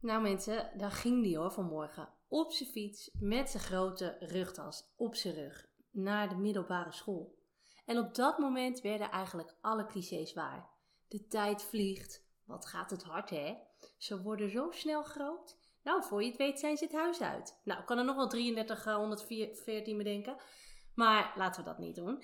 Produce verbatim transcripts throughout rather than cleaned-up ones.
Nou mensen, daar ging die hoor vanmorgen. Op zijn fiets met zijn grote rugtas op zijn rug naar de middelbare school. En op dat moment werden eigenlijk alle clichés waar. De tijd vliegt. Wat gaat het hard hè? Ze worden zo snel groot. Nou, voor je het weet zijn ze het huis uit. Nou, ik kan er nog wel drieëndertig honderdveertien bedenken. Maar laten we dat niet doen. Uh,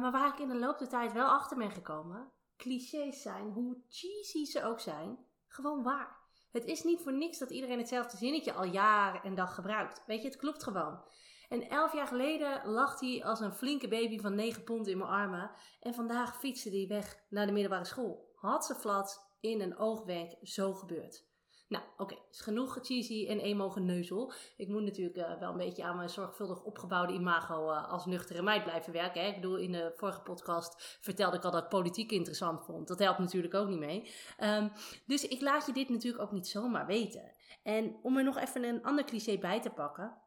maar waar ik in de loop der tijd wel achter ben gekomen. Clichés zijn, hoe cheesy ze ook zijn, gewoon waar. Het is niet voor niks dat iedereen hetzelfde zinnetje al jaren en dag gebruikt. Weet je, het klopt gewoon. En elf jaar geleden lag hij als een flinke baby van negen pond in mijn armen. En vandaag fietste hij weg naar de middelbare school. Had ze flats in een oogwenk zo gebeurd. Nou, oké, okay, is genoeg cheesy en emo-geneuzel. Ik moet natuurlijk uh, wel een beetje aan mijn zorgvuldig opgebouwde imago uh, als nuchtere meid blijven werken. Hè? Ik bedoel, in de vorige podcast vertelde ik al dat ik politiek interessant vond. Dat helpt natuurlijk ook niet mee. Um, dus ik laat je dit natuurlijk ook niet zomaar weten. En om er nog even een ander cliché bij te pakken.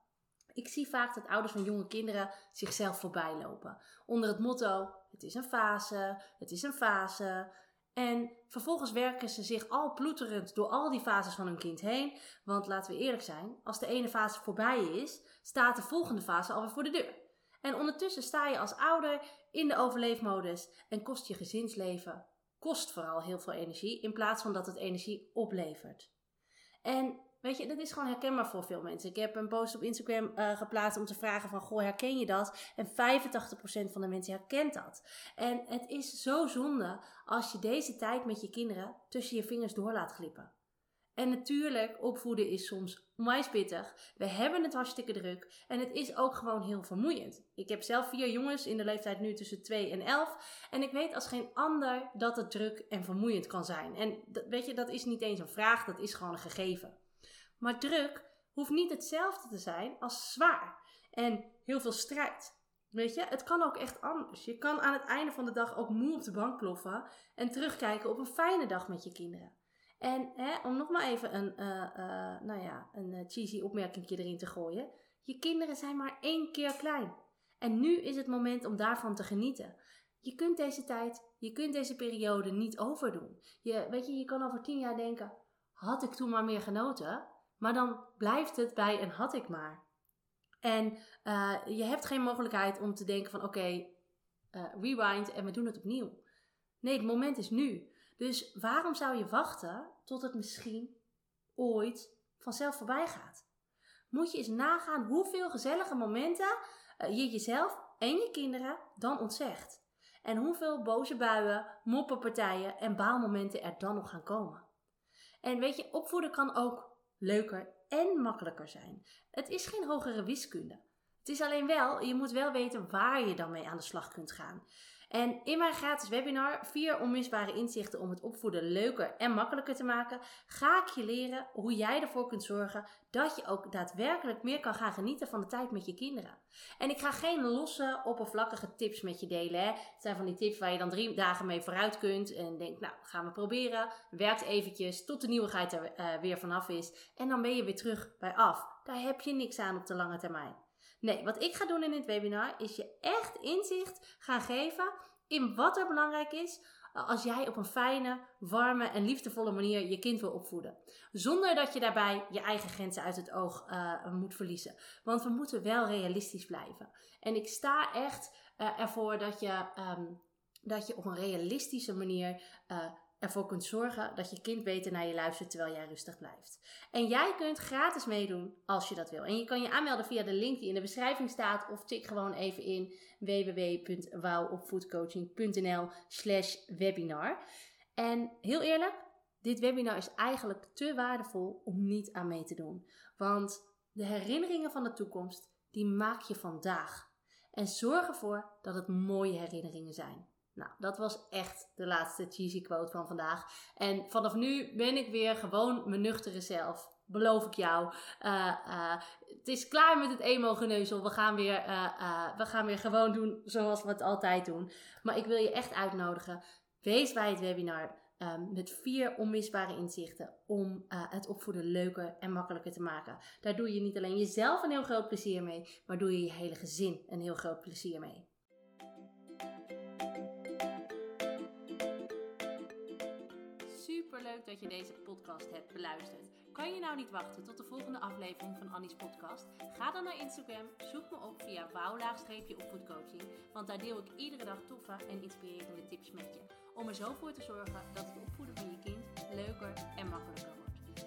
Ik zie vaak dat ouders van jonge kinderen zichzelf voorbij lopen. Onder het motto, het is een fase, het is een fase. En vervolgens werken ze zich al ploeterend door al die fases van hun kind heen. Want laten we eerlijk zijn, als de ene fase voorbij is, staat de volgende fase alweer voor de deur. En ondertussen sta je als ouder in de overleefmodus en kost je gezinsleven, kost vooral heel veel energie, in plaats van dat het energie oplevert. En weet je, dat is gewoon herkenbaar voor veel mensen. Ik heb een post op Instagram uh, geplaatst om te vragen van, goh, herken je dat? En vijfentachtig procent van de mensen herkent dat. En het is zo zonde als je deze tijd met je kinderen tussen je vingers door laat glippen. En natuurlijk, opvoeden is soms onwijs pittig. We hebben het hartstikke druk en het is ook gewoon heel vermoeiend. Ik heb zelf vier jongens in de leeftijd nu tussen twee en elf. En ik weet als geen ander dat het druk en vermoeiend kan zijn. En dat, weet je, dat is niet eens een vraag, dat is gewoon een gegeven. Maar druk hoeft niet hetzelfde te zijn als zwaar en heel veel strijd. Weet je, het kan ook echt anders. Je kan aan het einde van de dag ook moe op de bank ploffen en terugkijken op een fijne dag met je kinderen. En hè, om nog maar even een, uh, uh, nou ja, een cheesy opmerking erin te gooien. Je kinderen zijn maar één keer klein. En nu is het moment om daarvan te genieten. Je kunt deze tijd, je kunt deze periode niet overdoen. Je, weet je, je kan over tien jaar denken, had ik toen maar meer genoten. Maar dan blijft het bij een had ik maar. En uh, je hebt geen mogelijkheid om te denken van oké, okay, uh, rewind en we doen het opnieuw. Nee, het moment is nu. Dus waarom zou je wachten tot het misschien ooit vanzelf voorbij gaat? Moet je eens nagaan hoeveel gezellige momenten uh, je jezelf en je kinderen dan ontzegt. En hoeveel boze buien, moppenpartijen en baalmomenten er dan nog gaan komen. En weet je, opvoeden kan ook leuker en makkelijker zijn. Het is geen hogere wiskunde. Het is alleen wel, je moet wel weten waar je dan mee aan de slag kunt gaan. En in mijn gratis webinar, vier onmisbare inzichten om het opvoeden leuker en makkelijker te maken, ga ik je leren hoe jij ervoor kunt zorgen dat je ook daadwerkelijk meer kan gaan genieten van de tijd met je kinderen. En ik ga geen losse, oppervlakkige tips met je delen. Hè. Het zijn van die tips waar je dan drie dagen mee vooruit kunt en denkt, nou, gaan we proberen. Werkt eventjes tot de nieuwigheid er uh, weer vanaf is en dan ben je weer terug bij af. Daar heb je niks aan op de lange termijn. Nee, wat ik ga doen in dit webinar is je echt inzicht gaan geven in wat er belangrijk is als jij op een fijne, warme en liefdevolle manier je kind wil opvoeden. Zonder dat je daarbij je eigen grenzen uit het oog uh, moet verliezen. Want we moeten wel realistisch blijven. En ik sta echt uh, ervoor dat je, um, dat je op een realistische manier uh, ervoor kunt zorgen dat je kind beter naar je luistert terwijl jij rustig blijft. En jij kunt gratis meedoen als je dat wil. En je kan je aanmelden via de link die in de beschrijving staat of tik gewoon even in www.wowopvoedcoaching.nl slash webinar. En heel eerlijk, dit webinar is eigenlijk te waardevol om niet aan mee te doen. Want de herinneringen van de toekomst, die maak je vandaag. En zorg ervoor dat het mooie herinneringen zijn. Nou, dat was echt de laatste cheesy quote van vandaag. En vanaf nu ben ik weer gewoon mijn nuchtere zelf. Beloof ik jou. Uh, uh, het is klaar met het emo-geneuzel. We gaan weer, uh, uh, we gaan weer gewoon doen zoals we het altijd doen. Maar ik wil je echt uitnodigen. Wees bij het webinar um, met vier onmisbare inzichten om uh, het opvoeden leuker en makkelijker te maken. Daar doe je niet alleen jezelf een heel groot plezier mee, maar doe je je hele gezin een heel groot plezier mee. Superleuk dat je deze podcast hebt beluisterd. Kan je nou niet wachten tot de volgende aflevering van Annie's podcast? Ga dan naar Instagram, zoek me op via wauw-opvoedcoaching, want daar deel ik iedere dag toffe en inspirerende tips met je. Om er zo voor te zorgen dat het opvoeden van je kind leuker en makkelijker wordt.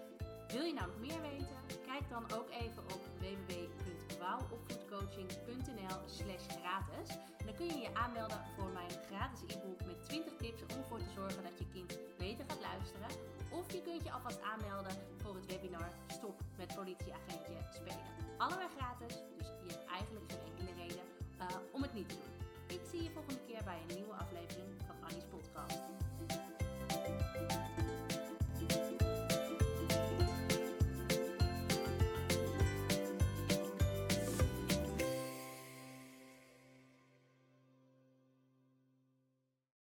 Wil je nou nog meer weten? Kijk dan ook even op www punt wauw opvoedcoaching punt n l slash gratis. Dan kun je je aanmelden voor mijn gratis e-book met twintig tips om ervoor te zorgen dat je kind beter gaat luisteren. Of je kunt je alvast aanmelden voor het webinar Stop met politieagentje spelen. Allebei gratis, dus je hebt eigenlijk geen enkele reden uh, om het niet te doen. Ik zie je volgende keer bij een nieuwe aflevering van Annie's podcast.